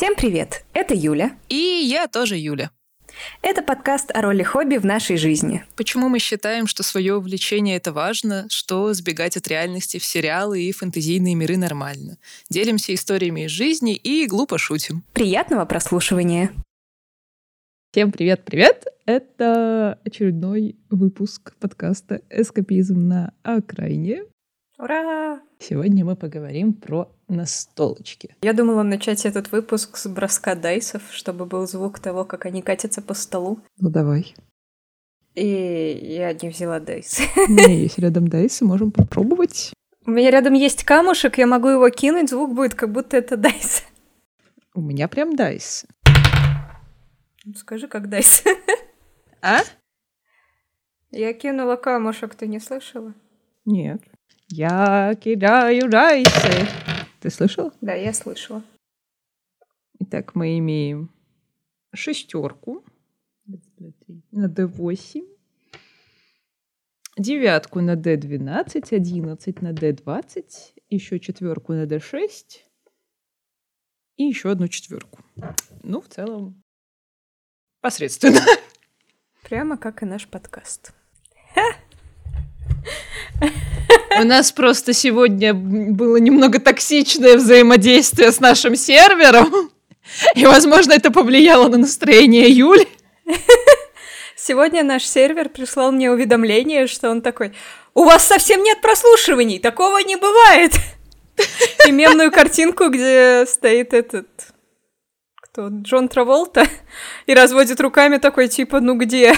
Всем привет, это Юля. И я тоже Юля. Это подкаст о роли хобби в нашей жизни. Почему мы считаем, что свое увлечение — это важно, что сбегать от реальности в сериалы и фэнтезийные миры нормально. Делимся историями из жизни и глупо шутим. Приятного прослушивания. Всем привет-привет. Это очередной выпуск подкаста «Эскапизм на окраине». Ура! Сегодня мы поговорим про настолочки. Я думала начать этот выпуск с броска дайсов, чтобы был звук того, как они катятся по столу. Ну давай. И я не взяла дайс. У меня есть рядом дайсы, можем попробовать. У меня рядом есть камушек, я могу его кинуть, звук будет, как будто это дайс. У меня прям дайс. Ну, скажи, как дайс. А? Я кинула камушек, ты не слышала? Нет. Я кидаю дайсы. Ты слышала? Да, я слышала. Итак, мы имеем 6 на D8, 9 на D12, 11 на D20, еще 4 на D6 и еще 1 четверку. Ну, в целом, посредственно. Прямо как и наш подкаст. У нас просто сегодня было немного токсичное взаимодействие с нашим сервером, и, возможно, это повлияло на настроение Юли. Сегодня наш сервер прислал мне уведомление, что он такой: «У вас совсем нет прослушиваний, такого не бывает!» И мемную картинку, где стоит этот... кто? Джон Траволта? И разводит руками такой, типа, ну где?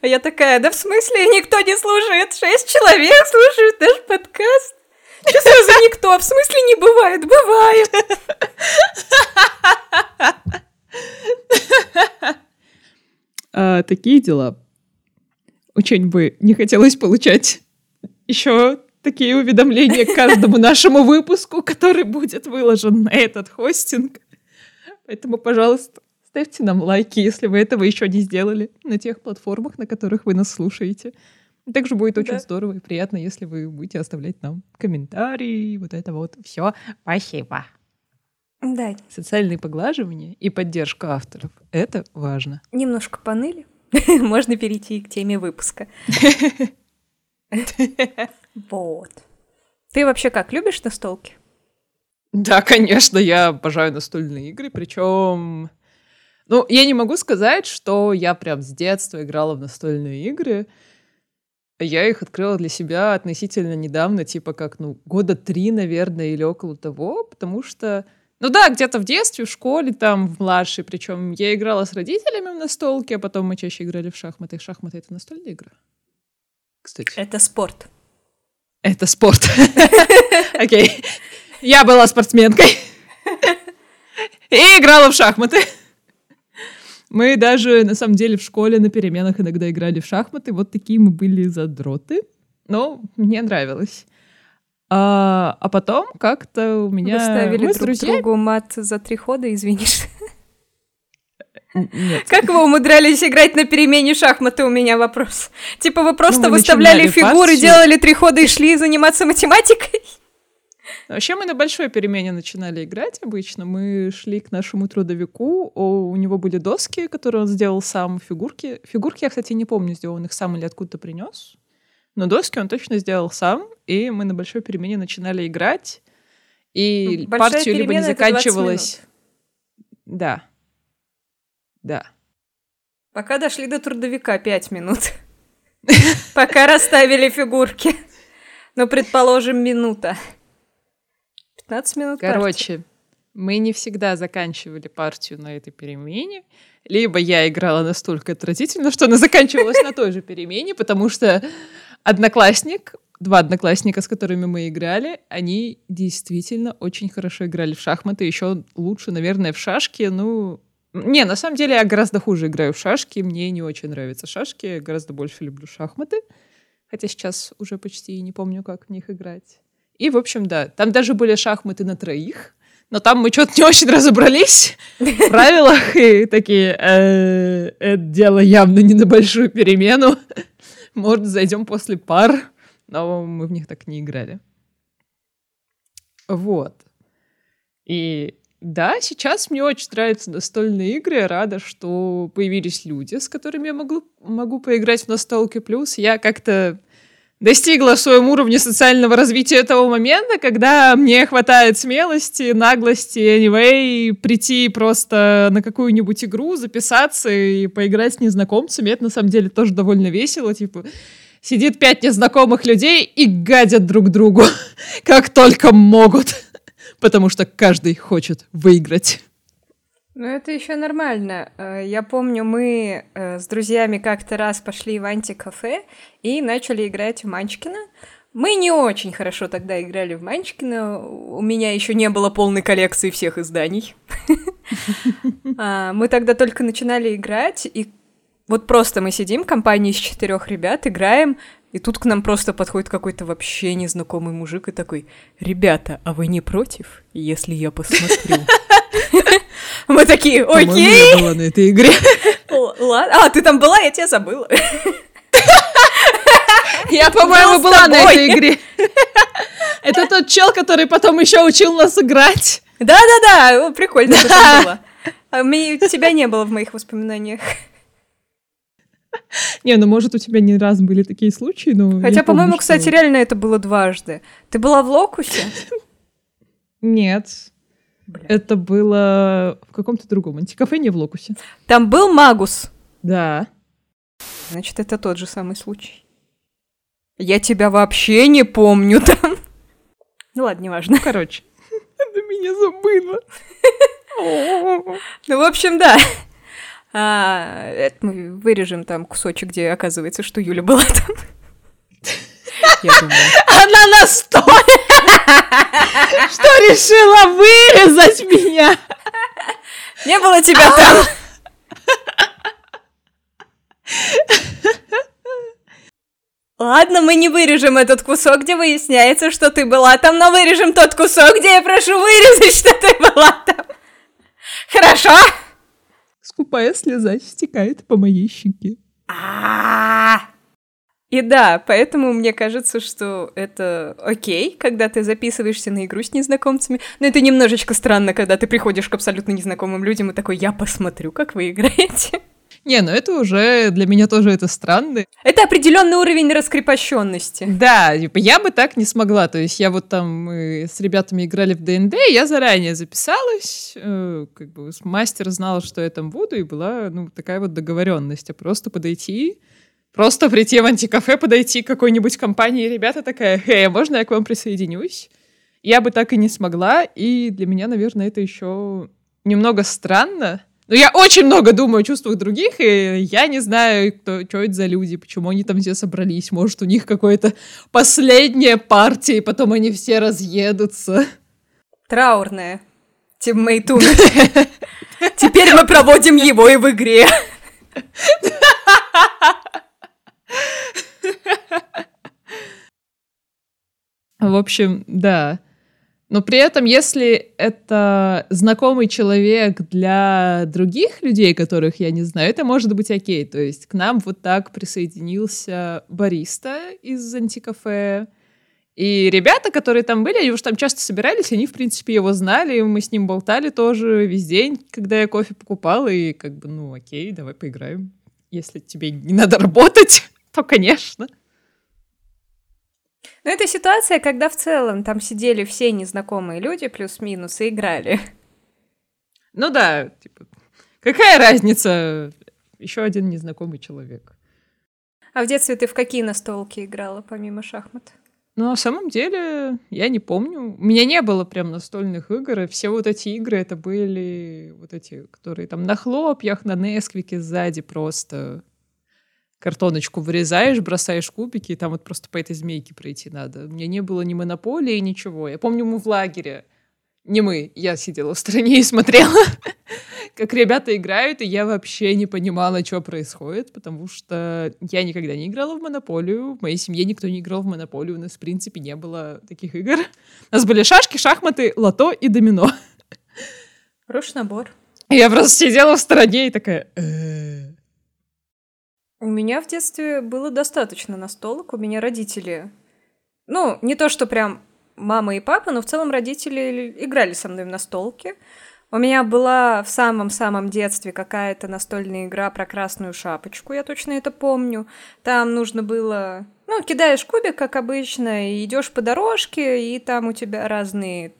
А я такая, да в смысле? Никто не слушает. 6 человек слушают наш подкаст. Что сразу никто? В смысле не бывает? Бывает. Такие дела. Очень бы не хотелось получать еще такие уведомления к каждому нашему выпуску, который будет выложен на этот хостинг. Поэтому, пожалуйста, ставьте нам лайки, если вы этого еще не сделали на тех платформах, на которых вы нас слушаете. Также будет очень здорово и приятно, если вы будете оставлять нам комментарии, вот это вот все. Спасибо. Да. Социальные поглаживания и поддержка авторов — это важно. Немножко поныли. Можно перейти к теме выпуска. Вот. Ты вообще как, любишь настолки? Да, конечно, я обожаю настольные игры, причем, ну, я не могу сказать, что я прям с детства играла в настольные игры. Я их открыла для себя относительно недавно, типа как, ну, 3 года, наверное, или около того, потому что, ну да, где-то в детстве, в школе, там, в младшей, причем я играла с родителями в настолки, а потом мы чаще играли в шахматы. Шахматы — это настольная игра, кстати. Это спорт. Это спорт. Окей. Я была спортсменкой и играла в шахматы. Мы даже, на самом деле, в школе на переменах иногда играли в шахматы. Вот такие мы были задроты. Но мне нравилось. А потом как-то у меня... Вы ставили друг другу мат за 3 хода, извинишь? Нет. Как вы умудрялись играть на перемене шахматы, у меня вопрос. Типа вы просто выставляли фигуры, делали 3 хода и шли заниматься математикой? Вообще мы на большой перемене начинали играть обычно. Мы шли к нашему трудовику, у него были доски, которые он сделал сам, фигурки. Фигурки я, кстати, не помню, сделал он их сам или откуда-то принес. Но доски он точно сделал сам, и мы на большой перемене начинали играть. И большая партию либо не заканчивалась... Да. Да. Пока дошли до трудовика 5 минут. Пока расставили фигурки. Но, предположим, минута. 15 минут. Короче, мы не всегда заканчивали партию на этой перемене. Либо я играла настолько отвратительно, что она заканчивалась на той же перемене, потому что два одноклассника, с которыми мы играли, они действительно очень хорошо играли в шахматы, еще лучше, наверное, в шашки. Ну, не, на самом деле я гораздо хуже играю в шашки, мне не очень нравятся шашки, я гораздо больше люблю шахматы, хотя сейчас уже почти не помню, как в них играть. И, в общем, да, там даже были шахматы на 3, но там мы что-то не очень разобрались в правилах, и такие, это дело явно не на большую перемену, может, зайдем после пар, но мы в них так не играли. Вот. И Да, сейчас мне очень нравятся настольные игры. Я рада, что появились люди, с которыми я могу поиграть в настолки. Плюс я как-то достигла в своем уровне социального развития того момента, когда мне хватает смелости, наглости, anyway, прийти просто на какую-нибудь игру, записаться и поиграть с незнакомцами. Это, на самом деле, тоже довольно весело. Типа, сидит 5 незнакомых людей и гадят друг другу, как только могут. Потому что каждый хочет выиграть. Ну, это еще нормально. Я помню, мы с друзьями как-то раз пошли в антикафе и начали играть в Манчкина. Мы не очень хорошо тогда играли в Манчкина. У меня еще не было полной коллекции всех изданий. Мы тогда только начинали играть, и вот просто мы сидим в компании из 4 ребят, играем, и тут к нам просто подходит какой-то вообще незнакомый мужик и такой: «Ребята, а вы не против, если я посмотрю?» Мы такие: «Окей!» По-моему, я была на этой игре. Ладно. А, ты там была? Я тебя забыла. Я, по-моему, была на этой игре. Это тот чел, который потом еще учил нас играть. Да-да-да, прикольно, что там было. А тебя не было в моих воспоминаниях. Не, ну, может, у тебя не раз были такие случаи, но... Хотя, по-моему, кстати, реально это было дважды. Ты была в Локусе? Нет. Это было в каком-то другом антикафе, не в Локусе. Там был Магус. Да. Значит, это тот же самый случай. Я тебя вообще не помню там. Ну ладно, неважно. Короче, она меня забыла. Ну, в общем, да. Это мы вырежем там кусочек, где оказывается, что Юля была там. Я думаю. Она настолько что решила вырезать меня. Не было тебя там. Ладно, мы не вырежем этот кусок, где выясняется, что ты была там, но вырежем тот кусок, где я прошу вырезать, что ты была там. Хорошо? Скупая слеза стекает по моей щеке. И да, поэтому мне кажется, что это окей, когда ты записываешься на игру с незнакомцами. Но это немножечко странно, когда ты приходишь к абсолютно незнакомым людям и такой: «Я посмотрю, как вы играете». Не, ну это уже для меня тоже это странно. Это определенный уровень раскрепощенности. Да, типа, я бы так не смогла. То есть я вот там с ребятами играли в D&D, я заранее записалась, как бы мастер знал, что я там буду, и была, ну, такая вот договоренность. А просто подойти, просто прийти в антикафе, подойти к какой-нибудь компании, ребята такая: «Хей, можно я к вам присоединюсь?» Я бы так и не смогла, и для меня, наверное, это еще немного странно. Но я очень много думаю о чувствах других, и я не знаю, что это за люди, почему они там все собрались. Может, у них какая-то последняя партия, и потом они все разъедутся. Траурная. Тиммейту. Теперь мы проводим его и в игре. В общем, да. Но при этом, если это знакомый человек для других людей, которых я не знаю, это может быть окей. То есть к нам вот так присоединился бариста из антикафе. И ребята, которые там были, они уж там часто собирались, они, в принципе, его знали, мы с ним болтали тоже весь день, когда я кофе покупала, и как бы, ну, окей, давай поиграем. Если тебе не надо работать, то, конечно. Но это ситуация, когда в целом там сидели все незнакомые люди, плюс-минус, и играли. Ну да, типа, какая разница? Еще один незнакомый человек. А в детстве ты в какие настолки играла, помимо шахмат? Ну, на самом деле, я не помню. У меня не было прям настольных игр, и все вот эти игры, это были вот эти, которые там на хлопьях, на несквике сзади просто... картоночку вырезаешь, бросаешь кубики, и там вот просто по этой змейке пройти надо. У меня не было ни монополии, ничего. Я помню, мы в лагере. Не мы. Я сидела в стороне и смотрела, как ребята играют, и я вообще не понимала, что происходит, потому что я никогда не играла в монополию, в моей семье никто не играл в монополию, у нас, в принципе, не было таких игр. У нас были шашки, шахматы, лото и домино. Хороший набор. Я просто сидела в стороне и такая... У меня в детстве было достаточно настолок, у меня родители... Ну, не то, что прям мама и папа, но в целом родители играли со мной в настолки. У меня была в самом-самом детстве какая-то настольная игра про красную шапочку, я точно это помню. Там нужно было... Ну, кидаешь кубик, как обычно, и идёшь по дорожке, и там у тебя разные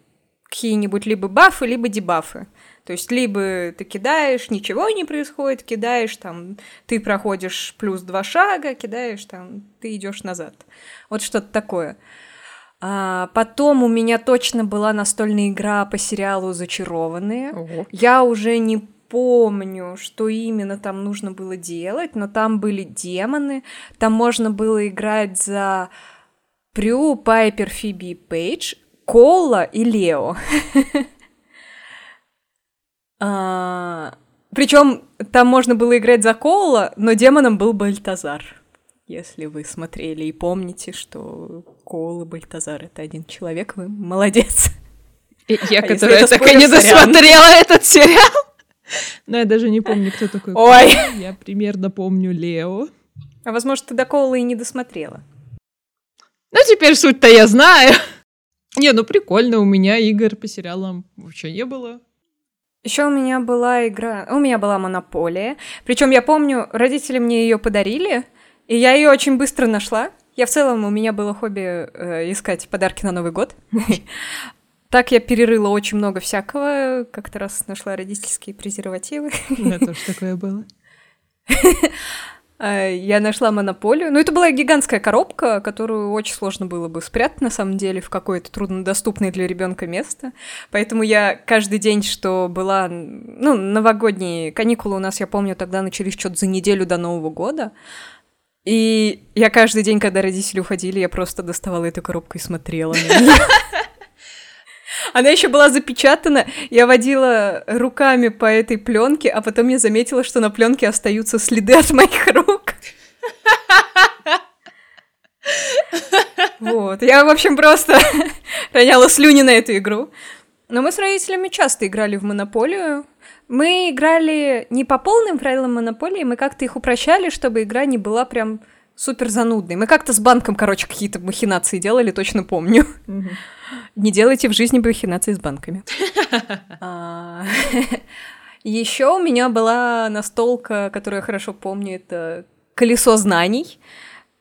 какие-нибудь либо бафы, либо дебафы. То есть либо ты кидаешь, ничего не происходит, кидаешь, там, ты проходишь +2 шага, кидаешь, там, ты идешь назад. Вот что-то такое. А потом у меня точно была настольная игра по сериалу «Зачарованные». Ого. Я уже не помню, что именно там нужно было делать, но там были демоны, там можно было играть за Прю, Пайпер, Фиби, Пейдж, Кола и Лео. Причем там можно было играть за Коула, но демоном был Бальтазар. Если вы смотрели и помните, что Коул и Бальтазар — это один человек, вы молодец. Я, которая так и не досмотрела этот сериал. Но я даже не помню, кто такой Коул. Ой! Я примерно помню Лео. А, возможно, ты до Коула и не досмотрела. Ну, теперь суть-то я знаю. Не, ну прикольно, у меня игр по сериалам вообще не было. Еще у меня была игра... У меня была «Монополия». Причем я помню, родители мне ее подарили, и я ее очень быстро нашла. Я в целом, у меня было хобби искать подарки на Новый год. Так я перерыла очень много всякого. Как-то раз нашла родительские презервативы. Да, тоже такое было. Я нашла «Монополию». Ну, это была гигантская коробка, которую очень сложно было бы спрятать, на самом деле, в какое-то труднодоступное для ребенка место. Поэтому я каждый день, что была... Ну, новогодние каникулы у нас, я помню, тогда начались что-то за неделю до Нового года. И я каждый день, когда родители уходили, я просто доставала эту коробку и смотрела на нее. Она еще была запечатана, я водила руками по этой пленке, а потом я заметила, что на пленке остаются следы от моих рук. Вот, я, в общем, просто роняла слюни на эту игру. Но мы с родителями часто играли в «Монополию». Мы играли не по полным правилам «Монополии», мы как-то их упрощали, чтобы игра не была прям супер занудной. Мы как-то с банком, короче, какие-то махинации делали, точно помню. Не делайте в жизни махинации с банками. Еще у меня была настолка, которую я хорошо помню, это «Колесо знаний».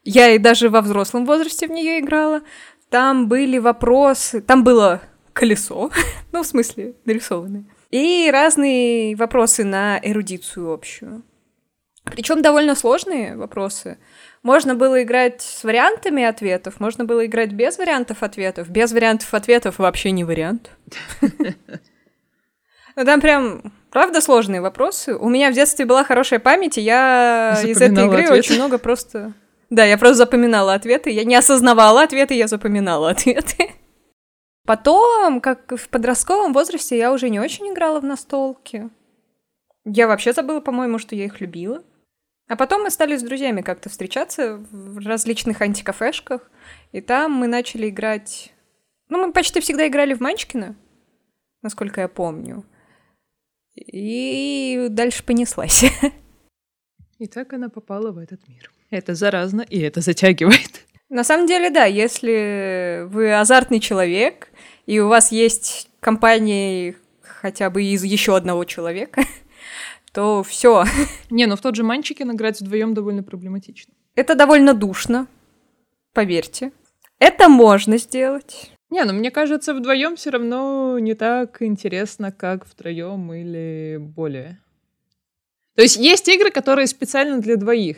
Я и даже во взрослом возрасте в нее играла. Там были вопросы, там было колесо, ну, в смысле, нарисованное, и разные вопросы на эрудицию общую. Причем довольно сложные вопросы. Можно было играть с вариантами ответов, можно было играть без вариантов ответов. Без вариантов ответов вообще не вариант. Ну, там прям, правда, сложные вопросы. У меня в детстве была хорошая память, и я из этой игры очень много просто... Да, я просто запоминала ответы. Я не осознавала ответы, я запоминала ответы. Потом, как в подростковом возрасте, я уже не очень играла в настолки. Я вообще забыла, по-моему, что я их любила. А потом мы стали с друзьями как-то встречаться в различных антикафешках, и там мы начали играть... Ну, мы почти всегда играли в Манчкина, насколько я помню. И дальше понеслась. И так она попала в этот мир. Это заразно, и это затягивает. На самом деле, да, если вы азартный человек, и у вас есть компания хотя бы из еще одного человека... то все. Не, но в тот же Манчкин играть вдвоем довольно проблематично. Это довольно душно, поверьте. Это можно сделать. Не, ну мне кажется, вдвоем все равно не так интересно, как втроем или более. То есть игры, которые специально для двоих.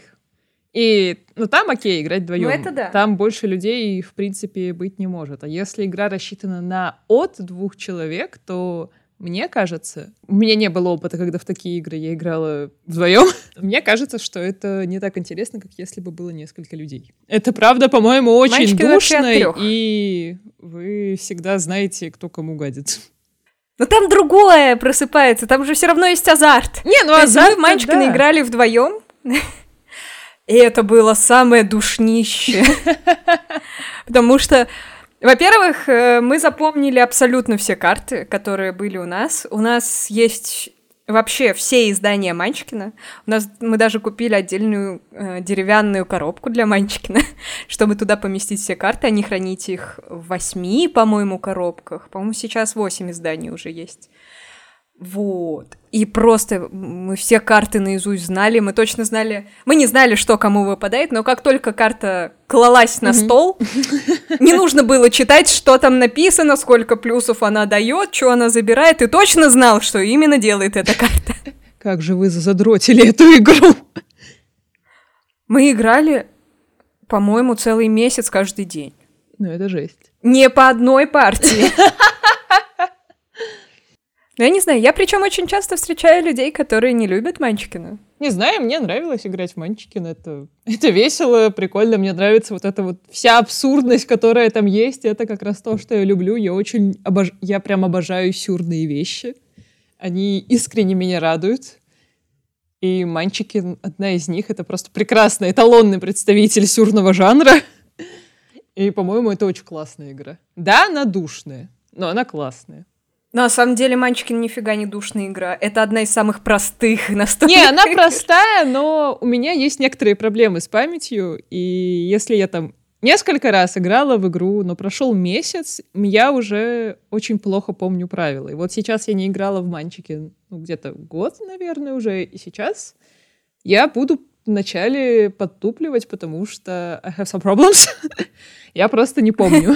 И, ну, там окей, играть вдвоем. Ну, это да. Там больше людей, в принципе, быть не может. А если игра рассчитана на от 2 человек, то... Мне кажется, у меня не было опыта, когда в такие игры я играла вдвоем. Мне кажется, что это не так интересно, как если бы было несколько людей. Это правда, по-моему, очень душно, и вы всегда знаете, кто кому гадит. Но там другое просыпается, там же все равно есть азарт. Не, ну азарт, мы мальчика наиграли вдвоем, и это было самое душнище, потому что во-первых, мы запомнили абсолютно все карты, которые были у нас. У нас есть вообще все издания Манчкина. Мы даже купили отдельную деревянную коробку для Манчкина, чтобы туда поместить все карты, а не хранить их в 8, по-моему, коробках. По-моему, сейчас 8 изданий уже есть. Вот. И просто мы все карты наизусть знали, мы точно знали... Мы не знали, что кому выпадает, но как только карта клалась на стол, не нужно было читать, что там написано, сколько плюсов она дает, что она забирает. Ты точно знал, что именно делает эта карта. Как же вы задротили эту игру? Мы играли, по-моему, целый месяц каждый день. Ну, это жесть. Не по одной партии. Ну, я не знаю, я причем очень часто встречаю людей, которые не любят Манчкина. Не знаю, мне нравилось играть в Манчкина, это весело, прикольно, мне нравится вот эта вот вся абсурдность, которая там есть, это как раз то, что я люблю, я прям обожаю сюрные вещи, они искренне меня радуют, и Манчкин, одна из них, это просто прекрасный, эталонный представитель сюрного жанра, и, по-моему, это очень классная игра. Да, она душная, но она классная. На самом деле, Манчкин нифига не душная игра. Это одна из самых простых настольных игр. Не, она простая, но у меня есть некоторые проблемы с памятью. И если я там несколько раз играла в игру, но прошел месяц, я уже очень плохо помню правила. И вот сейчас я не играла в Манчкин где-то год, наверное, уже. И сейчас я буду вначале подтупливать, потому что I have some problems. Я просто не помню.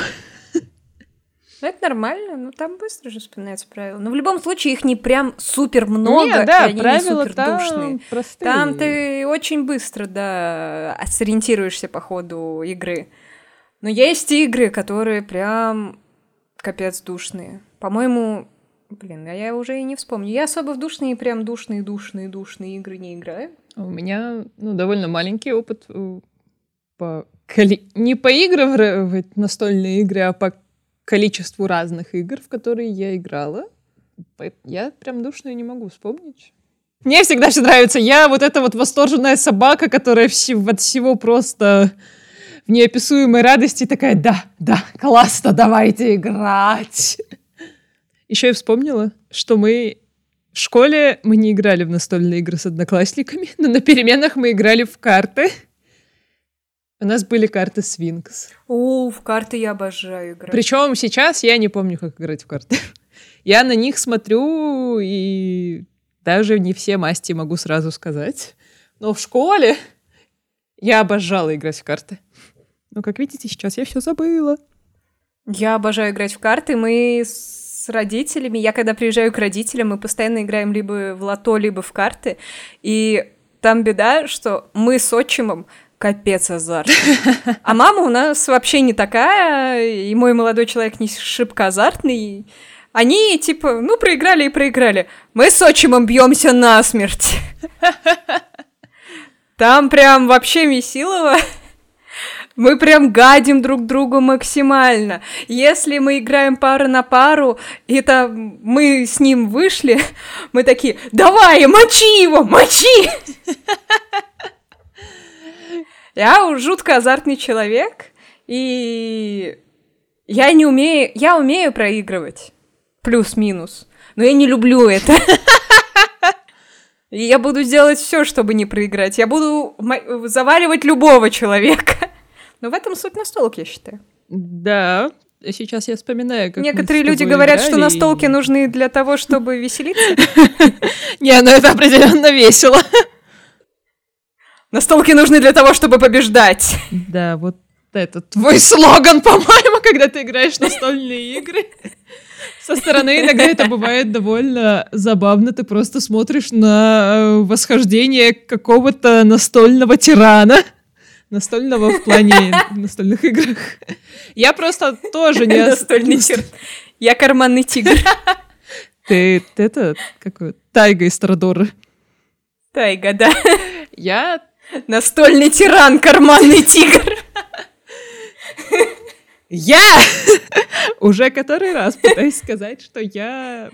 Ну, это нормально, но там быстро же вспоминаются правила. Но в любом случае их не прям супер много, нет, да, и они не супер душные. Там ты очень быстро, да, сориентируешься по ходу игры. Но есть игры, которые прям капец душные. По-моему, а я уже и не вспомню. Я особо в душные, прям душные игры не играю. У меня, довольно маленький опыт не поигрывать в настольные игры, а по количеству разных игр, в которые я играла. Я прям душную не могу вспомнить. Мне всегда все нравится. Я вот эта вот восторженная собака, которая от всего просто в неописуемой радости такая, да, классно, давайте играть. Еще я вспомнила, что мы в школе мы не играли в настольные игры с одноклассниками, но на переменах мы играли в карты. У нас были карты Свинкс. В карты я обожаю играть. Причем сейчас я не помню, как играть в карты. Я на них смотрю, и даже не все масти могу сразу сказать. Но в школе я обожала играть в карты. Но, как видите, сейчас я все забыла. Я обожаю играть в карты. Мы с родителями... Я когда приезжаю к родителям, мы постоянно играем либо в лото, либо в карты. И там беда, что мы с отчимом... Капец азарт. А мама у нас вообще не такая, и мой молодой человек не шибко азартный. Они типа, проиграли и проиграли. Мы с отчимом бьемся насмерть. Там прям вообще месилово. Мы прям гадим друг другу максимально. Если мы играем пара на пару, и там мы с ним вышли, мы такие, давай, мочи его, мочи! Я жутко азартный человек, и я не умею... Я умею проигрывать, плюс-минус, но я не люблю это. И я буду делать все, чтобы не проиграть. Я буду заваливать любого человека. Но в этом суть настолок, я считаю. Да, сейчас я вспоминаю, как некоторые люди говорят, что настолки нужны для того, чтобы веселиться. Не, ну это определенно весело. Настолки нужны для того, чтобы побеждать. Да, вот это твой слоган, по-моему, когда ты играешь в настольные игры. Со стороны иногда это бывает довольно забавно. Ты просто смотришь на восхождение какого-то настольного тирана. Настольного в плане настольных играх. Я просто тоже не... Настольный тиран. Я карманный тигр. Ты это... Какой? Тайга из Торадора. Тайга, да. Я... Настольный тиран, карманный тигр. Я уже который раз пытаюсь сказать, что я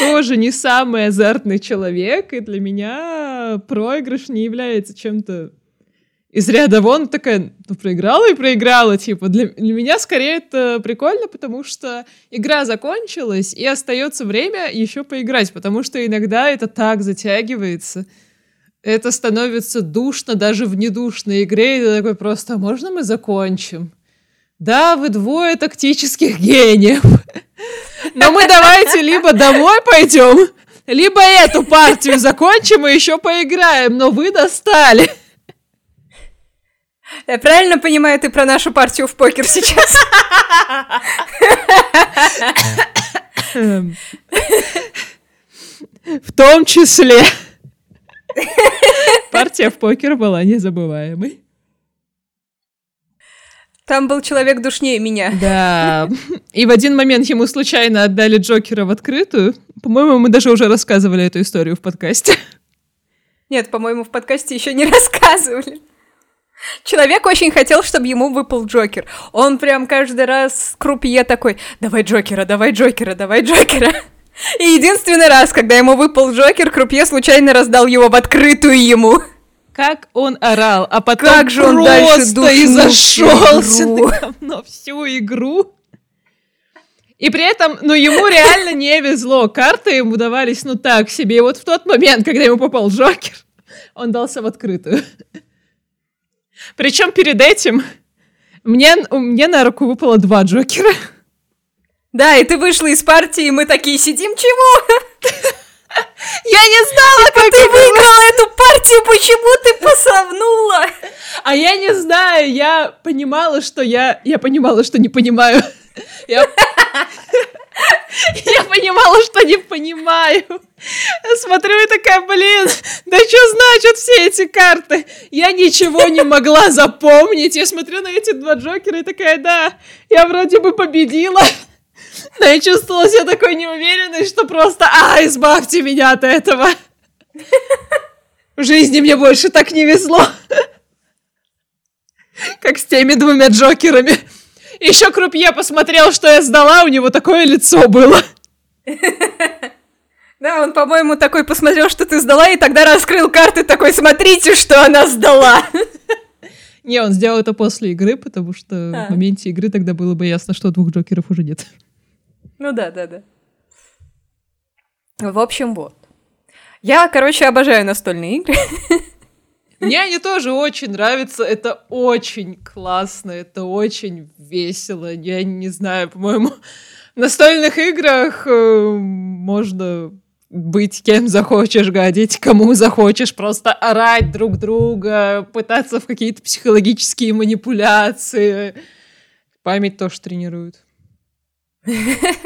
тоже не самый азартный человек, и для меня проигрыш не является чем-то из ряда вон, такая, проиграла и проиграла, типа. Для меня скорее это прикольно, потому что игра закончилась, и остается время еще поиграть, потому что иногда это так затягивается. Это становится душно даже в недушной игре, и ты такой просто, можно мы закончим? Да, вы двое тактических гениев. Но мы давайте либо домой пойдем, либо эту партию закончим и еще поиграем, но вы достали. Я правильно понимаю, ты про нашу партию в покер сейчас? В том числе. Партия в покер была незабываемой. Там был человек душнее меня. Да. И в один момент ему случайно отдали Джокера в открытую. По-моему, мы даже уже рассказывали эту историю в подкасте. Нет, по-моему, в подкасте еще не рассказывали. Человек очень хотел, чтобы ему выпал Джокер. Он прям каждый раз крупье такой: давай Джокера, давай Джокера, давай Джокера. И единственный раз, когда ему выпал Джокер, крупье случайно раздал его в открытую ему. Как он орал, а потом как же он просто изошелся на всю игру. И при этом, ну, ему реально не везло. Карты ему давались, ну, так себе. И вот в тот момент, когда ему попал Джокер, он дался в открытую. Причем перед этим мне на руку выпало 2 Джокера. Да, и ты вышла из партии, и мы такие сидим, чего? Я не знала, как ты выиграла эту партию, почему ты посовнула? А я не знаю, я понимала, что я понимала, что не понимаю. Я понимала, что не понимаю. Смотрю и такая, блин, да что значат все эти карты? Я ничего не могла запомнить. Я смотрю на эти 2 Джокера и такая, да, я вроде бы победила. Но я чувствовала себя такой неуверенной, что просто избавьте меня от этого. В жизни мне больше так не везло. Как с теми 2 Джокерами. Еще крупье посмотрел, что я сдала, у него такое лицо было. Да, он, по-моему, такой посмотрел, что ты сдала, и тогда раскрыл карты, такой, смотрите, что она сдала. Не, он сделал это после игры, потому что в моменте игры тогда было бы ясно, что 2 Джокеров уже нет. Ну да. В общем, вот. Я, обожаю настольные игры. Мне они тоже очень нравятся. Это очень классно, это очень весело. Я не знаю, по-моему, в настольных играх можно быть кем захочешь, гадить кому захочешь, просто орать друг друга, пытаться в какие-то психологические манипуляции. Память тоже тренирует.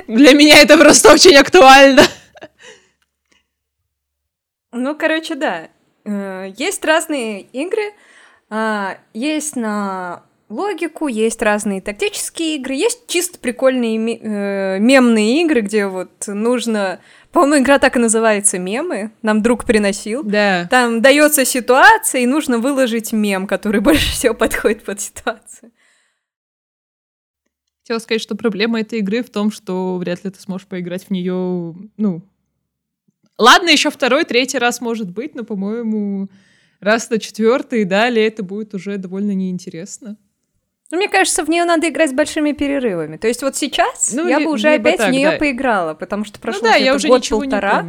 Для меня это просто очень актуально. Ну, да. Есть разные игры. Есть на логику, есть разные тактические игры, есть чисто прикольные мемные игры, где вот нужно... По-моему, игра так и называется «Мемы». Нам друг приносил. Да. Там дается ситуация, и нужно выложить мем, который больше всего подходит под ситуацию. Хотела сказать, что проблема этой игры в том, что вряд ли ты сможешь поиграть в нее, ну... Ладно, еще 2-3 раз может быть, но, по-моему, раз на 4 и далее это будет уже довольно неинтересно. Ну, мне кажется, в нее надо играть с большими перерывами. То есть вот сейчас я бы уже опять в нее поиграла, потому что прошло уже год-полтора.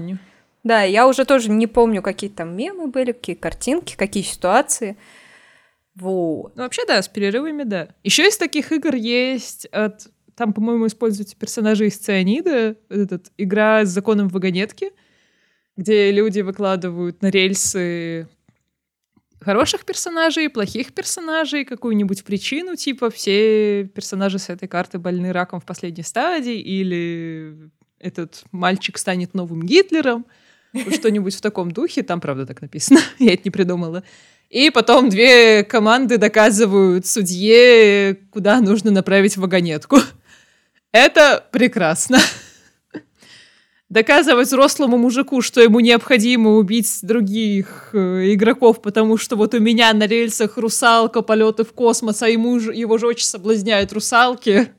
Да, я уже тоже не помню, какие там мемы были, какие картинки, какие ситуации. Вот. Ну, вообще, да, с перерывами, да. Еще из таких игр есть от... Там, по-моему, используются персонажи из «Цианида». Игра с законом вагонетки, где люди выкладывают на рельсы... хороших персонажей, плохих персонажей, какую-нибудь причину, типа все персонажи с этой карты больны раком в последней стадии, или этот мальчик станет новым Гитлером, что-нибудь в таком духе, там, правда, так написано, я это не придумала. И потом 2 команды доказывают судье, куда нужно направить вагонетку. Это прекрасно. Доказывать взрослому мужику, что ему необходимо убить других игроков, потому что вот у меня на рельсах русалка, полеты в космос, а его же очень соблазняют русалки.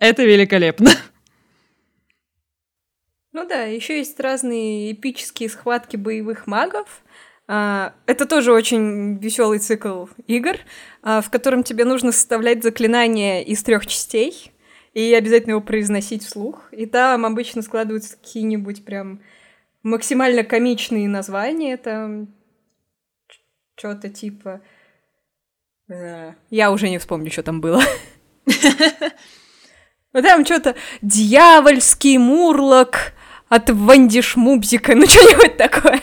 Это великолепно. Ну да, еще есть разные эпические схватки боевых магов. Это тоже очень веселый цикл игр, в котором тебе нужно составлять заклинание из 3 частей. И обязательно его произносить вслух. И там обычно складываются какие-нибудь прям максимально комичные названия. Там что-то типа... Я уже не вспомню, что там было. Вот там что-то дьявольский мурлок от Ванди Шмубзика, ну что-нибудь такое.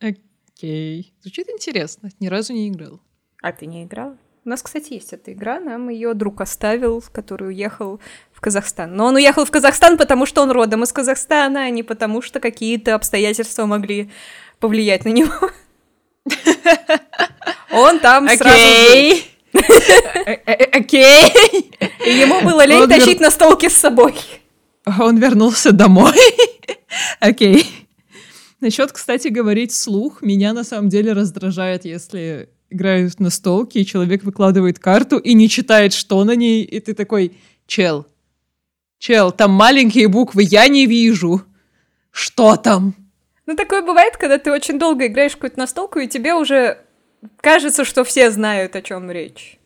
Окей. Звучит интересно, ни разу не играл. А ты не играл? У нас, кстати, есть эта игра, нам ее друг оставил, который уехал в Казахстан. Но он уехал в Казахстан, потому что он родом из Казахстана, а не потому что какие-то обстоятельства могли повлиять на него. Он там сразу... Окей. Ему было лень тащить настолки с собой. Он вернулся домой. Окей. Насчет, кстати, говорить вслух, меня на самом деле раздражает, если играют настолки, и человек выкладывает карту и не читает, что на ней, и ты такой: чел, там маленькие буквы, я не вижу. Что там? Ну, такое бывает, когда ты очень долго играешь в какую-то настолку, и тебе уже кажется, что все знают, о чем речь.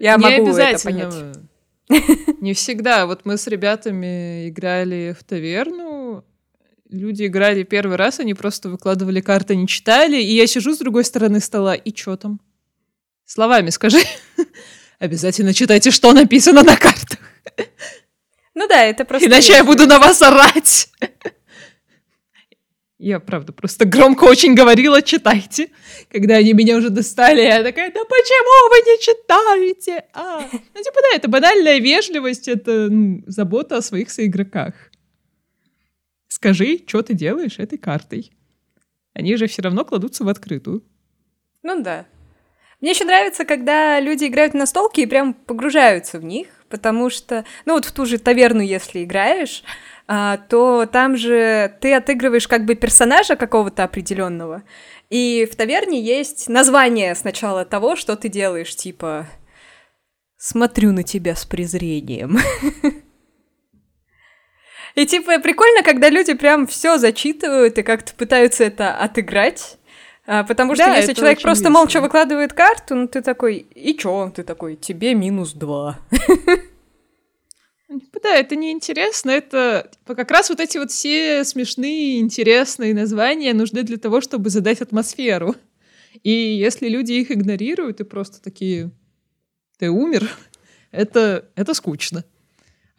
Я могу это понять. Не всегда. Вот мы с ребятами играли в таверну, люди играли первый раз, они просто выкладывали карты, не читали, и я сижу с другой стороны стола, и чё там? Словами скажи. Обязательно читайте, что написано на картах. Ну да, это просто... Иначе я буду на вас орать. Я, правда, просто громко очень говорила: читайте. Когда они меня уже достали, я такая: да почему вы не читаете? Ну, типа, да, это банальная вежливость, это забота о своих соигроках. Скажи, что ты делаешь этой картой. Они же все равно кладутся в открытую. Ну да. Мне еще нравится, когда люди играют в настолки и прям погружаются в них, потому что, ну вот в ту же таверну, если играешь, то там же ты отыгрываешь как бы персонажа какого-то определенного, и в таверне есть название сначала того, что ты делаешь, типа «Смотрю на тебя с презрением». И типа прикольно, когда люди прям все зачитывают и как-то пытаются это отыграть, потому что если человек просто молча выкладывает карту, ну ты такой: и чё? Ты такой: тебе -2. Да, это неинтересно, это как раз вот эти вот все смешные, интересные названия нужны для того, чтобы задать атмосферу. И если люди их игнорируют и просто такие: ты умер, это скучно.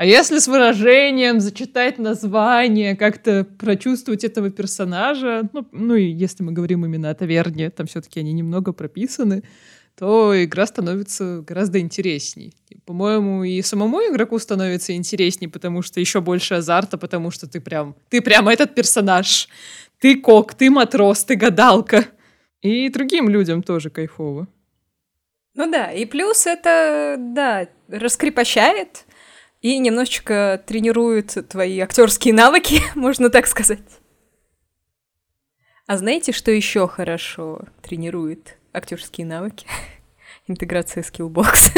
А если с выражением зачитать название, как-то прочувствовать этого персонажа, ну и если мы говорим именно о таверне, там все-таки они немного прописаны, то игра становится гораздо интересней. По-моему, и самому игроку становится интересней, потому что еще больше азарта, потому что ты прям этот персонаж. Ты кок, ты матрос, ты гадалка. И другим людям тоже кайфово. Ну да, и плюс это, да, раскрепощает и немножечко тренирует твои актерские навыки, можно так сказать. А знаете, что еще хорошо тренирует актерские навыки? Интеграция Skillbox.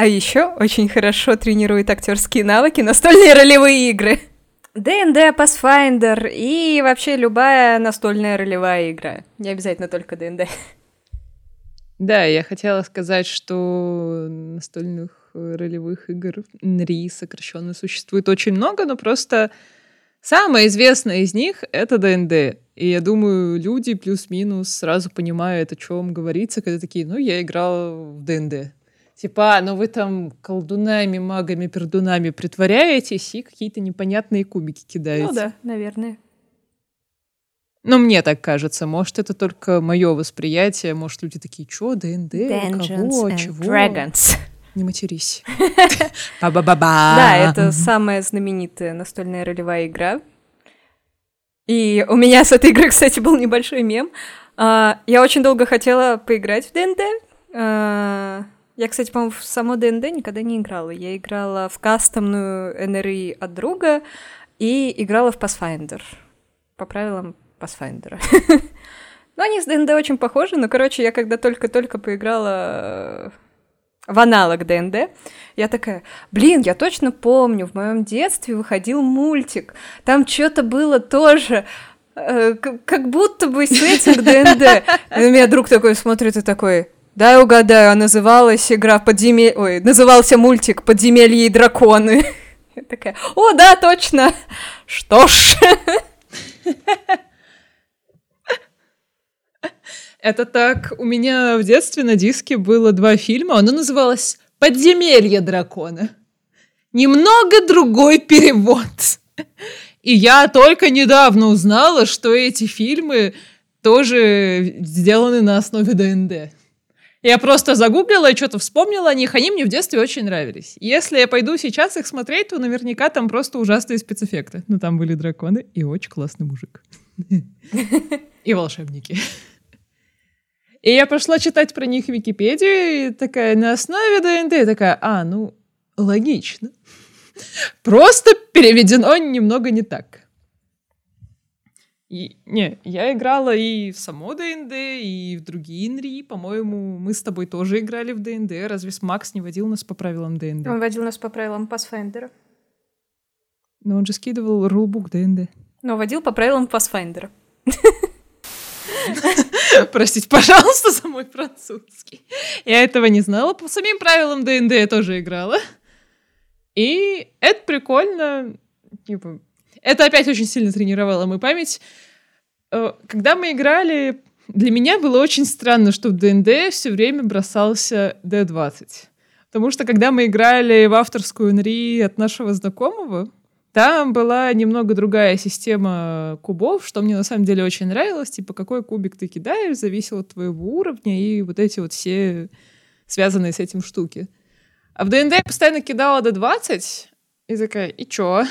А еще очень хорошо тренирует актерские навыки настольные ролевые игры. D&D, Pathfinder и вообще любая настольная ролевая игра. Не обязательно только D&D. Да, я хотела сказать, что настольных ролевых игр, НРИ сокращенно, существует очень много, но просто самое известное из них — это D&D. И я думаю, люди плюс-минус сразу понимают, о чем говорится, когда такие: ну, я играл в D&D. Типа, ну вы там колдунами, магами, пердунами притворяетесь и какие-то непонятные кубики кидаете. Ну да, наверное. Ну, мне так кажется. Может, это только мое восприятие. Может, люди такие: чё, ДНД? Кого? Чего? Dragons. Не матерись. Ба-ба-ба-ба. Да, это самая знаменитая настольная ролевая игра. И у меня с этой игры, кстати, был небольшой мем. Я очень долго хотела поиграть в ДНД. Я, кстати, по-моему, в само ДНД никогда не играла. Я играла в кастомную НРИ от друга и играла в Pathfinder. По правилам Pathfinder. Ну, они с D&D очень похожи, но, короче, я когда только-только поиграла в аналог D&D, я такая: блин, я точно помню, в моем детстве выходил мультик, там что-то было тоже, как будто бы сеттинг D&D. И у меня друг такой смотрит и такой: Дай угадаю, а называлась игра «Подземелье...» Ой, назывался мультик «Подземелье и драконы». Я такая, о, да, точно! Что ж... Это так, у меня в детстве на диске было 2 фильма, оно называлось «Подземелье дракона». Немного другой перевод. И я только недавно узнала, что эти фильмы тоже сделаны на основе ДНД. Я просто загуглила и что-то вспомнила о них, они мне в детстве очень нравились. Если я пойду сейчас их смотреть, то наверняка там просто ужасные спецэффекты. Но там были драконы и очень классный мужик. И волшебники. И я пошла читать про них в Википедию, и такая, на основе ДНД, такая, а, ну, логично. Просто переведено немного не так. И, не, я играла и в само ДНД, и в другие ИНРИ. По-моему, мы с тобой тоже играли в ДНД. Разве Макс не водил нас по правилам ДНД? Он водил нас по правилам Pathfinder. Но он же скидывал рулбук ДНД. Но водил по правилам Pathfinder. Простите, пожалуйста, за мой французский. Я этого не знала. По самим правилам ДНД я тоже играла. И это прикольно. Типа, это опять очень сильно тренировало мою память. Когда мы играли, для меня было очень странно, что в ДНД все время бросался D20. Потому что, когда мы играли в авторскую НРИ от нашего знакомого, там была немного другая система кубов, что мне на самом деле очень нравилось. Типа, какой кубик ты кидаешь, зависело от твоего уровня и вот эти вот все связанные с этим штуки. А в ДНД я постоянно кидала D20 и такая, и чё?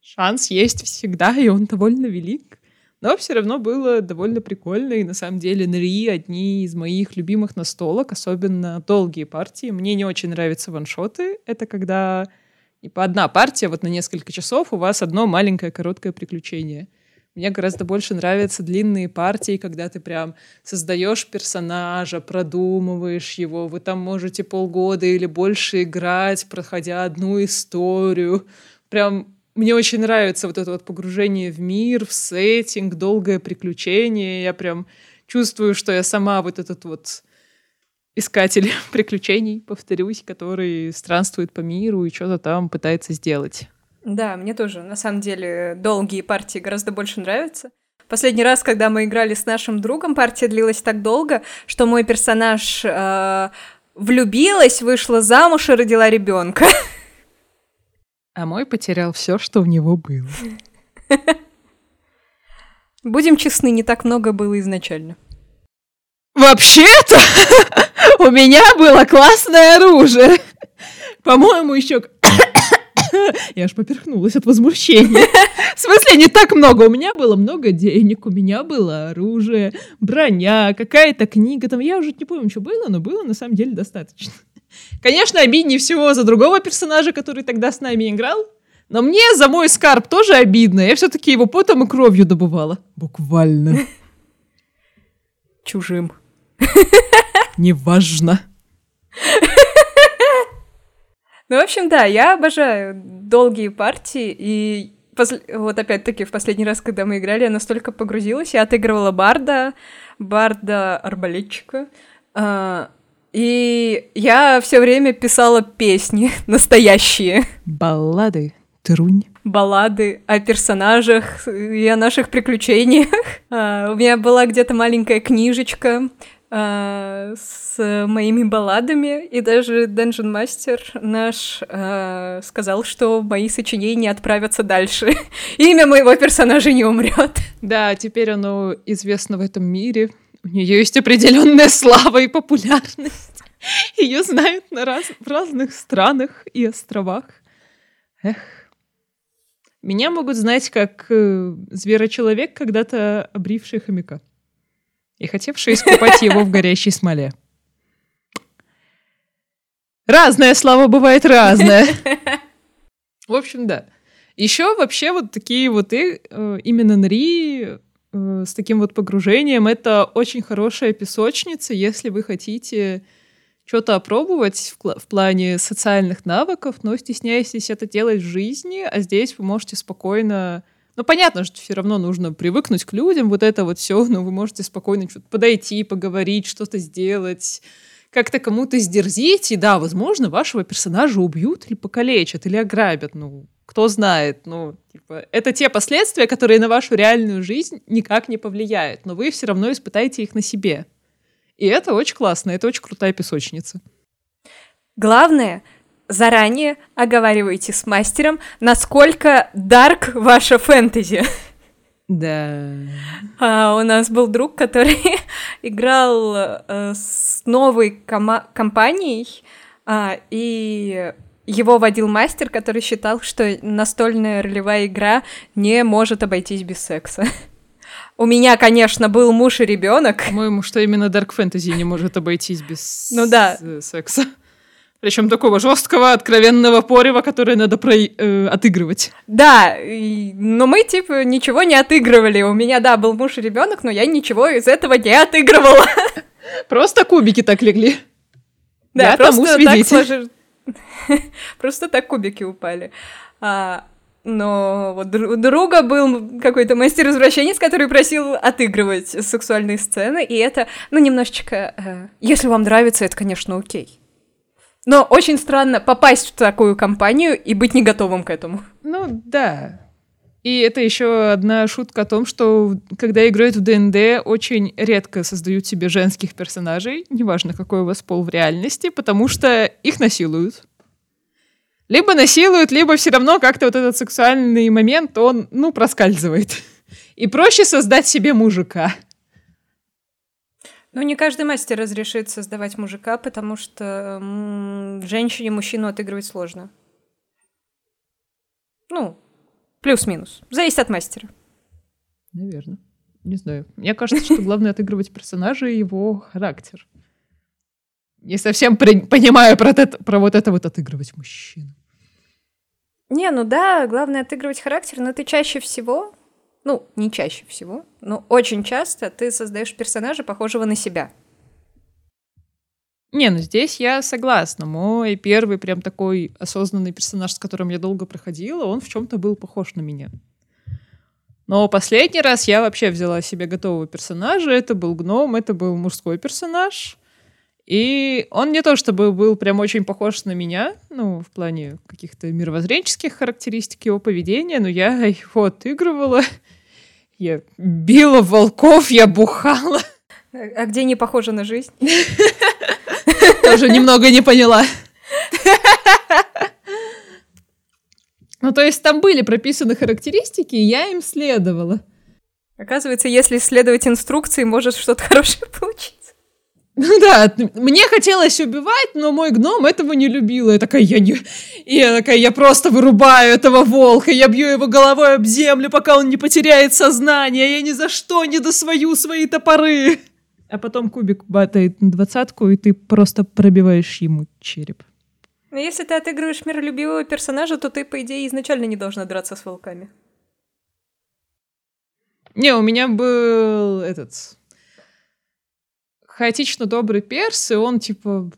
Шанс есть всегда, и он довольно велик. Но все равно было довольно прикольно. И на самом деле НРИ одни из моих любимых настолок, особенно долгие партии. Мне не очень нравятся ваншоты. Это когда... И по одна партия, вот на несколько часов у вас одно маленькое короткое приключение. Мне гораздо больше нравятся длинные партии, когда ты прям создаешь персонажа, продумываешь его, вы там можете полгода или больше играть, проходя одну историю. Прям мне очень нравится вот это вот погружение в мир, в сеттинг, долгое приключение. Я прям чувствую, что я сама вот этот вот... искатель приключений, повторюсь, который странствует по миру и что-то там пытается сделать. Да, мне тоже, на самом деле, долгие партии гораздо больше нравятся. Последний раз, когда мы играли с нашим другом, партия длилась так долго, что мой персонаж влюбилась, вышла замуж и родила ребенка. А мой потерял все, что у него было. Будем честны, не так много было изначально. Вообще-то у меня было классное оружие. По-моему, еще... Я аж поперхнулась от возмущения. В смысле, не так много. У меня было много денег, у меня было оружие, броня, какая-то книга. Там я уже не помню, что было, но было на самом деле достаточно. Конечно, обиднее всего за другого персонажа, который тогда с нами играл. Но мне за мой скарб тоже обидно. Я все-таки его потом и кровью добывала. Буквально. Чужим. Неважно. Ну, в общем, да, я обожаю долгие партии, и вот опять-таки в последний раз, когда мы играли, я настолько погрузилась, я отыгрывала барда-арбалетчика, и я все время писала песни настоящие. Баллады, трунь. Баллады о персонажах и о наших приключениях. У меня была где-то маленькая книжечка с моими балладами, и даже Dungeon Master наш сказал, что мои сочинения отправятся дальше. Имя моего персонажа не умрет. Да, теперь оно известно в этом мире. У нее есть определенная слава и популярность. Ее знают в разных странах и островах. Эх. Меня могут знать как зверочеловек, когда-то обривший хомяка и хотевший искупать его в горящей смоле. Разная слава бывает разная. В общем, да. Еще вообще вот такие вот именно НРИ с таким вот погружением — это очень хорошая песочница, если вы хотите что-то опробовать в плане социальных навыков, но стесняетесь это делать в жизни, а здесь вы можете спокойно Ну, понятно, что все равно нужно привыкнуть к людям, вот это вот все, но вы можете спокойно что-то подойти, поговорить, что-то сделать, как-то кому-то сдерзить, и да, возможно, вашего персонажа убьют или покалечат, или ограбят, ну, кто знает, ну, типа, это те последствия, которые на вашу реальную жизнь никак не повлияют, но вы все равно испытаете их на себе. И это очень классно, это очень крутая песочница. Главное, заранее оговаривайте с мастером, насколько дарк ваша фэнтези. Да. У нас был друг, который играл с новой компанией, и его водил мастер, который считал, что настольная ролевая игра не может обойтись без секса. У меня, конечно, был муж и ребенок. По-моему, что именно Dark Fantasy не может обойтись без секса. Причем такого жесткого, откровенного порева, которое надо отыгрывать. Да, но мы, типа, ничего не отыгрывали. У меня, да, был муж и ребенок, но я ничего из этого не отыгрывала. Просто кубики так легли. Да, я тому свидетель. Просто так кубики упали. Но вот у друга был какой-то мастер-извращенец, который просил отыгрывать сексуальные сцены, и это, ну, немножечко... Если вам нравится, это, конечно, окей. Но очень странно попасть в такую компанию и быть не готовым к этому. Ну, да. И это еще одна шутка о том, что когда играют в D&D, очень редко создают себе женских персонажей, неважно, какой у вас пол в реальности, потому что их насилуют. Либо насилуют, либо все равно как-то вот этот сексуальный момент, он, ну, проскальзывает. И проще создать себе мужика. Ну, не каждый мастер разрешит создавать мужика, потому что женщине мужчину отыгрывать сложно. Ну, плюс-минус. Зависит от мастера. Наверное. Не знаю. Мне кажется, что главное отыгрывать персонажа и его характер. Не совсем понимаю про вот это вот отыгрывать мужчину. Не, ну да, главное отыгрывать характер, но ты чаще всего, ну, не чаще всего, но очень часто ты создаешь персонажа, похожего на себя. Не, ну здесь я согласна. Мой первый прям такой осознанный персонаж, с которым я долго проходила, он в чем-то был похож на меня. Но последний раз я вообще взяла себе готового персонажа. Это был гном, это был мужской персонаж. И он не то чтобы был прям очень похож на меня, ну, в плане каких-то мировоззренческих характеристик его поведения, но я его отыгрывала, я била волков, я бухала. А где не похоже на жизнь? Тоже немного не поняла. Ну, то есть там были прописаны характеристики, и я им следовала. Оказывается, если следовать инструкции, может что-то хорошее получить. Ну да, мне хотелось убивать, но мой гном этого не любил. Я просто вырубаю этого волка, я бью его головой об землю, пока он не потеряет сознание, я ни за что не досвою свои топоры. А потом кубик батает на 20, и ты просто пробиваешь ему череп. Но если ты отыгрываешь миролюбивого персонажа, то ты, по идее, изначально не должна драться с волками. Не, у меня был хаотично добрый перс, и он, типа,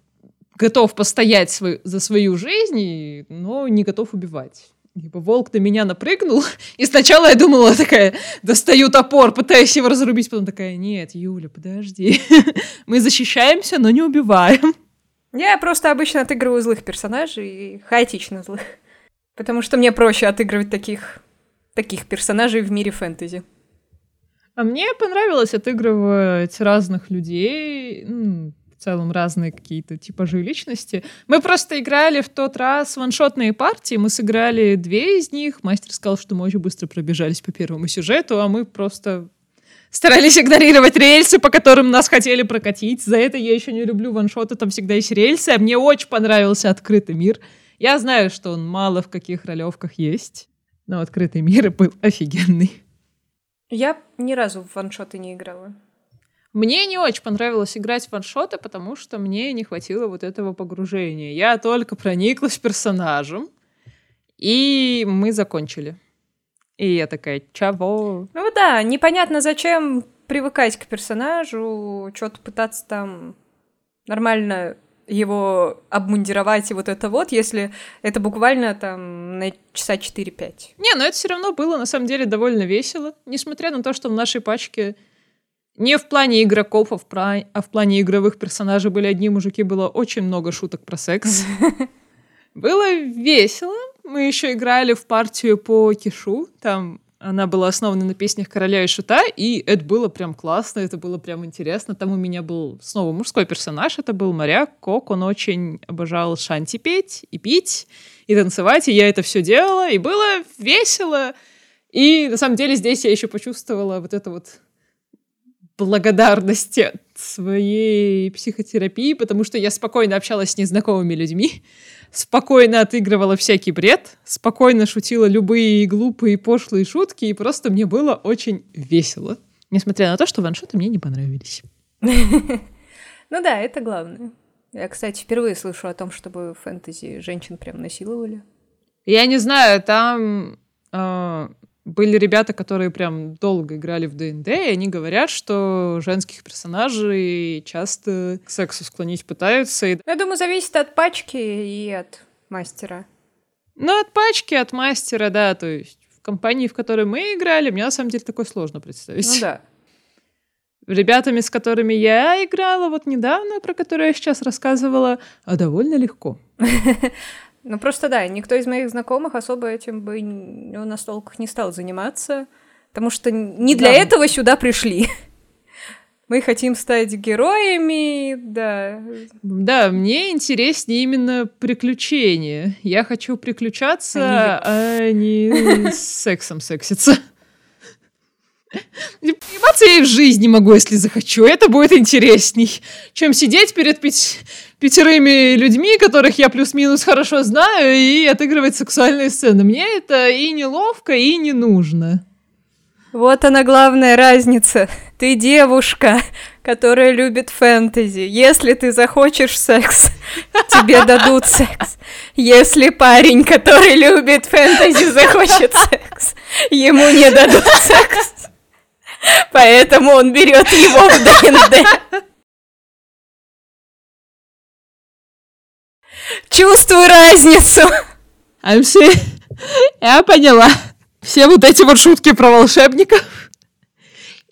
готов постоять за свою жизнь, но не готов убивать. Типа, волк на меня напрыгнул, и сначала я думала такая, достаю топор, пытаюсь его разрубить, потом такая, нет, Юля, подожди, мы защищаемся, но не убиваем. Я просто обычно отыгрываю злых персонажей, и хаотично злых, потому что мне проще отыгрывать таких персонажей в мире фэнтези. А мне понравилось отыгрывать разных людей, в целом разные какие-то типажи личности. Мы просто играли в тот раз ваншотные партии, мы сыграли 2 из них, мастер сказал, что мы очень быстро пробежались по первому сюжету, а мы просто старались игнорировать рельсы, по которым нас хотели прокатить. За это я еще не люблю ваншоты, там всегда есть рельсы, а мне очень понравился открытый мир. Я знаю, что он мало в каких ролевках есть, но открытый мир был офигенный. Я ни разу в ваншоты не играла. Мне не очень понравилось играть в ваншоты, потому что мне не хватило вот этого погружения. Я только прониклась персонажем, и мы закончили. И я такая, чего? Ну да, непонятно, зачем привыкать к персонажу, что-то пытаться там нормально его обмундировать и вот это вот, если это буквально там на часа 4-5. Не, но это все равно было на самом деле довольно весело, несмотря на то, что в нашей пачке не в плане игроков, а в плане игровых персонажей были одни мужики, было очень много шуток про секс. Было весело. Мы еще играли в партию по кишу, там она была основана на песнях Короля и Шута, и это было прям классно, это было прям интересно. Там у меня был снова мужской персонаж, это был моряк Кок, он очень обожал шанти петь и пить, и танцевать, и я это все делала, и было весело. И на самом деле здесь я еще почувствовала вот это вот благодарность от своей психотерапии, потому что я спокойно общалась с незнакомыми людьми, спокойно отыгрывала всякий бред, спокойно шутила любые глупые пошлые шутки, и просто мне было очень весело. Несмотря на то, что ваншоты мне не понравились. Ну да, это главное. Я, кстати, впервые слышу о том, чтобы в фэнтези женщин прям насиловали. Я не знаю, там... Были ребята, которые прям долго играли в D&D, и они говорят, что женских персонажей часто к сексу склонить пытаются. И... Я думаю, зависит от пачки и от мастера. Ну, от пачки, от мастера, да. То есть в компании, в которой мы играли, мне на самом деле такое сложно представить. Ну да. Ребятами, с которыми я играла вот недавно, про которые я сейчас рассказывала, довольно легко. Ну, просто да, никто из моих знакомых особо этим бы на столках не стал заниматься, потому что не для этого сюда пришли. Мы хотим стать героями, да. Да, мне интереснее именно приключения. Я хочу приключаться, а не с сексом секситься. Пониматься я и в жизни могу, если захочу. Это будет интересней, чем сидеть перед пятерыми людьми, которых я плюс-минус хорошо знаю, и отыгрывать сексуальные сцены. Мне это и неловко, и не нужно. Вот она главная разница. Ты девушка, которая любит фэнтези. Если ты захочешь секс, тебе дадут секс. Если парень, который любит фэнтези, захочет секс, ему не дадут секс. Поэтому он берет его в ДНД. Чувствую разницу. Я поняла. Все вот эти вот шутки про волшебников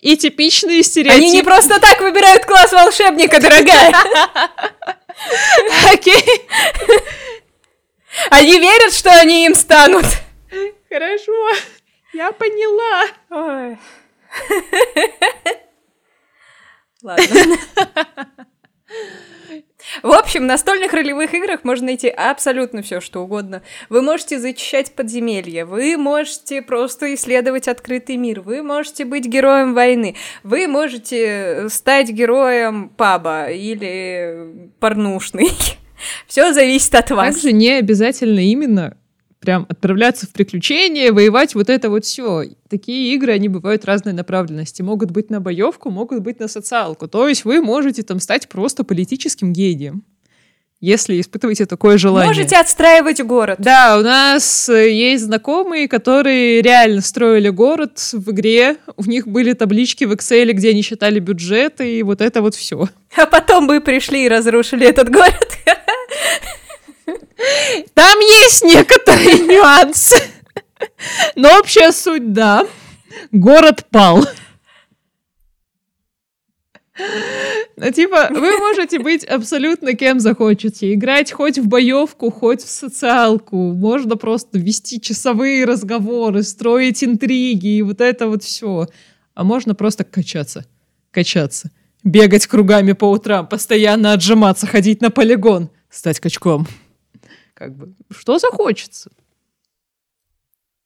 и типичные стереотипы. Они не просто так выбирают класс волшебника, дорогая. Окей. Они верят, что они им станут. Хорошо. Я поняла. Ой. Ладно. В общем, в настольных ролевых играх можно найти абсолютно все, что угодно. Вы можете зачищать подземелья, вы можете просто исследовать открытый мир, вы можете быть героем войны, вы можете стать героем паба или порнушной. Все зависит от вас. Также не обязательно именно прям отправляться в приключения, воевать, вот это вот все. Такие игры, они бывают разной направленности. Могут быть на боевку, могут быть на социалку. То есть вы можете там стать просто политическим гением, если испытываете такое желание. Можете отстраивать город. Да, у нас есть знакомые, которые реально строили город в игре. У них были таблички в Excel, где они считали бюджеты, и вот это вот все. А потом бы пришли и разрушили этот город. Там есть некоторые нюансы, но общая суть, да, город пал. Ну, типа, вы можете быть абсолютно кем захочете, играть хоть в боевку, хоть в социалку, можно просто вести часовые разговоры, строить интриги и вот это вот все, а можно просто качаться, бегать кругами по утрам, постоянно отжиматься, ходить на полигон, стать качком. Как бы, что захочется.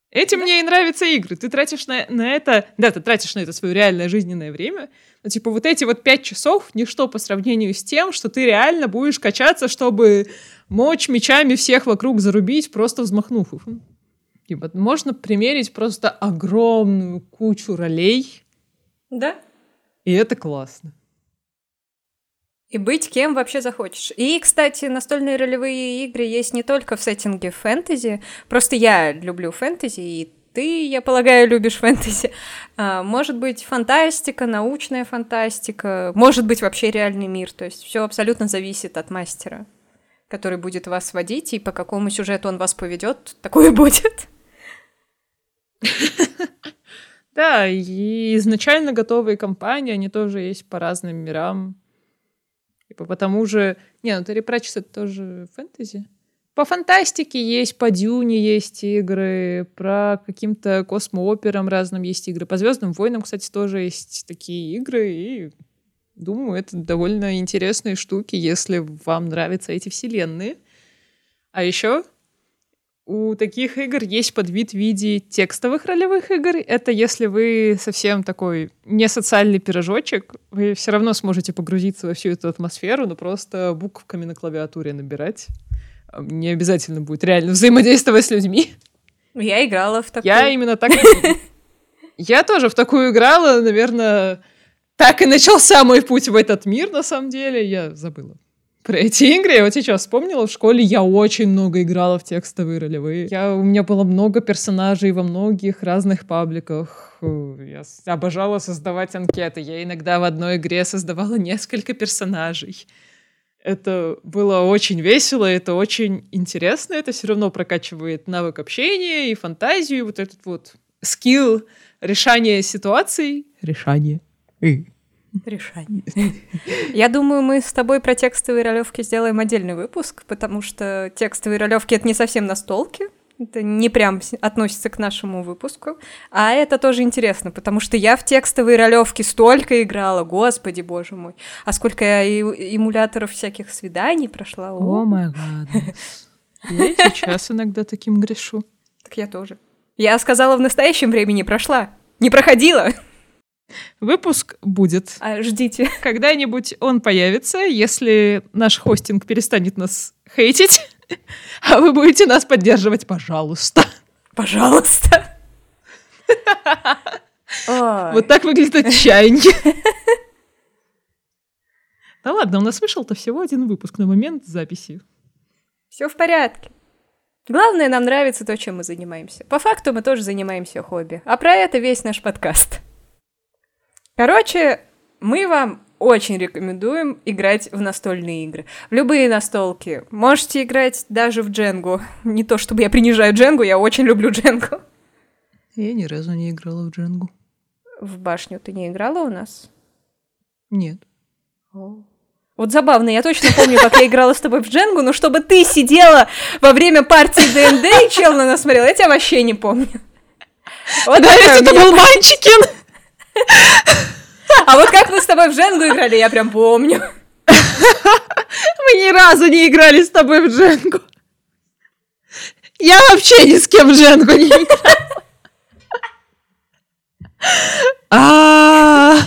Этим мне и нравятся игры. Ты тратишь на это... Да, ты тратишь на это свое реальное жизненное время. Но, типа, вот эти вот 5 часов ничто по сравнению с тем, что ты реально будешь качаться, чтобы мочь мечами всех вокруг зарубить, просто взмахнув их. Типа, можно примерить просто огромную кучу ролей. Да. И это классно. И быть кем вообще захочешь. И, кстати, настольные ролевые игры есть не только в сеттинге фэнтези. Просто я люблю фэнтези, и Ты, я полагаю, любишь фэнтези. Может быть, фантастика, научная фантастика, может быть, вообще реальный мир. То есть все абсолютно зависит от мастера, который будет вас водить, и по какому сюжету он вас поведет, такое будет. Да, и изначально готовые кампании, они тоже есть по разным мирам. Потому же... Не, ну Терри Пратчетт — это тоже фэнтези. По фантастике есть, по Дюне есть игры, про каким-то космооперам разным есть игры. По «Звездным войнам», кстати, тоже есть такие игры. И думаю, это довольно интересные штуки, если вам нравятся эти вселенные. А еще у таких игр есть подвид в виде текстовых ролевых игр. Это если вы совсем такой не социальный пирожочек, вы все равно сможете погрузиться во всю эту атмосферу, но просто буквами на клавиатуре набирать. Не обязательно будет реально взаимодействовать с людьми. Я играла в такую. Я именно так. Я тоже в такую играла, наверное, так и начался мой путь в этот мир, на самом деле. Я забыла про эти игры. Я вот сейчас вспомнила, в школе я очень много играла в текстовые ролевые. У меня было много персонажей во многих разных пабликах. Я обожала создавать анкеты. Я иногда в одной игре создавала несколько персонажей. Это было очень весело, это очень интересно, это все равно прокачивает навык общения и фантазию, и вот этот вот скилл решения ситуаций. Решение. Я думаю, мы с тобой про текстовые ролевки сделаем отдельный выпуск, потому что текстовые ролевки — это не совсем настолки, это не прям относится к нашему выпуску, а это тоже интересно, потому что я в текстовые ролевки столько играла, господи боже мой, а сколько я эмуляторов всяких свиданий прошла. О май гад, я сейчас иногда таким грешу. Так я тоже. Я сказала, в настоящем времени прошла, не проходила. Выпуск будет. Ждите. Когда-нибудь он появится, если наш хостинг перестанет нас хейтить. А вы будете нас поддерживать, пожалуйста. Пожалуйста. Вот так выглядит отчаяние. Да ладно, у нас вышел-то всего один выпуск на момент записи. Все в порядке. Главное, нам нравится то, чем мы занимаемся. По факту мы тоже занимаемся хобби. А про это весь наш подкаст. Короче, мы вам очень рекомендуем играть в настольные игры. В любые настолки. Можете играть даже в Дженгу. Не то чтобы я принижаю Дженгу, я очень люблю Дженгу. Я ни разу не играла в Дженгу. В башню ты не играла у нас? Нет. О. Вот забавно, я точно помню, как я играла с тобой в Дженгу, но чтобы ты сидела во время партии D&D и чел на нас смотрел, я тебя вообще не помню. Вот да, если это был Манчкин! А вот как мы с тобой в Дженгу играли, я прям помню. Мы ни разу не играли с тобой в Дженгу. Я вообще ни с кем в Дженгу не играла.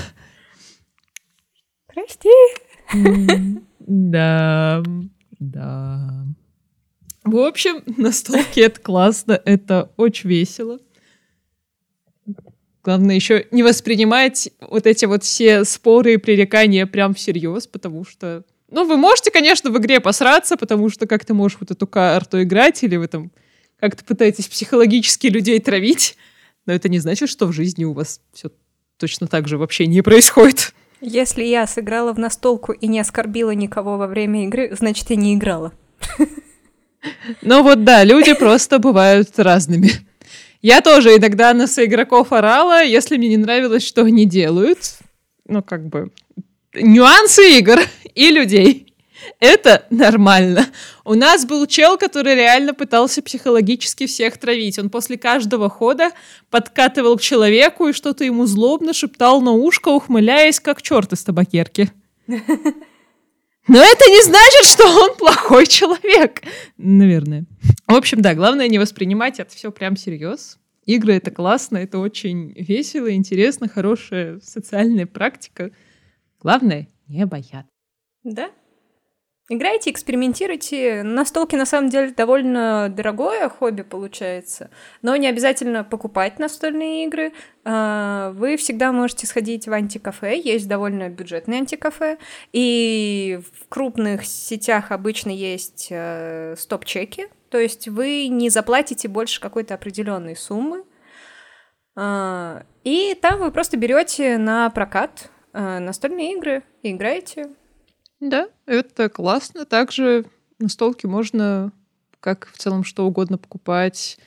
Прости. Да. В общем, настолки — это классно, это очень весело. Главное еще не воспринимать вот эти вот все споры и пререкания прям всерьез, потому что... Ну, вы можете, конечно, в игре посраться, потому что как ты можешь вот эту карту играть, или вы там как-то пытаетесь психологически людей травить, но это не значит, что в жизни у вас все точно так же вообще не происходит. Если я сыграла в настолку и не оскорбила никого во время игры, значит, я не играла. Ну вот да, люди просто бывают разными. Я тоже иногда на соигроков орала, если мне не нравилось, что они делают. Ну, как бы, нюансы игр и людей. Это нормально. У нас был чел, который реально пытался психологически всех травить. Он после каждого хода подкатывал к человеку и что-то ему злобно шептал на ушко, ухмыляясь, как черт из табакерки. Но это не значит, что он плохой человек. Наверное. В общем, да, главное не воспринимать это все прям всерьез. Игры — это классно, это очень весело, интересно, хорошая социальная практика. Главное, не бояться. Да. Играйте, экспериментируйте. Настолки, на самом деле, довольно дорогое хобби получается. Но не обязательно покупать настольные игры. Вы всегда можете сходить в антикафе. Есть довольно бюджетные антикафе. И в крупных сетях обычно есть стоп-чеки. То есть вы не заплатите больше какой-то определенной суммы. И там вы просто берете на прокат настольные игры и играете. Да, это классно. Также настолки можно, как в целом, что угодно покупать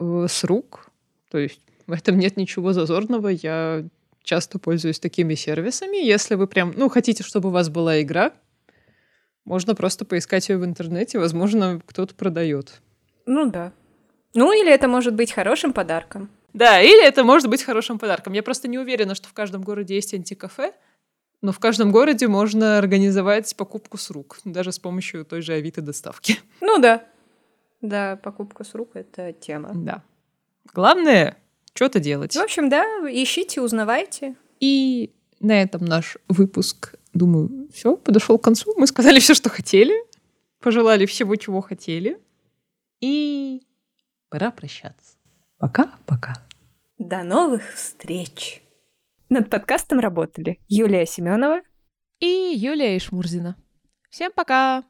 с рук. То есть в этом нет ничего зазорного. Я часто пользуюсь такими сервисами. Если вы прям, хотите, чтобы у вас была игра, можно просто поискать ее в интернете. Возможно, кто-то продает. Да. Или это может быть хорошим подарком. Да, или это может быть хорошим подарком. Я просто не уверена, что в каждом городе есть антикафе, но в каждом городе можно организовать покупку с рук, даже с помощью той же Авито доставки. Да. Да, покупка с рук — это тема. Да. Главное — что-то делать. В общем, да, ищите, узнавайте. И на этом наш выпуск, думаю, все подошел к концу. Мы сказали все, что хотели, пожелали всего, чего хотели. И пора прощаться. Пока-пока. До новых встреч. Над подкастом работали Юлия Семенова и Юлия Ишмурзина. Всем пока!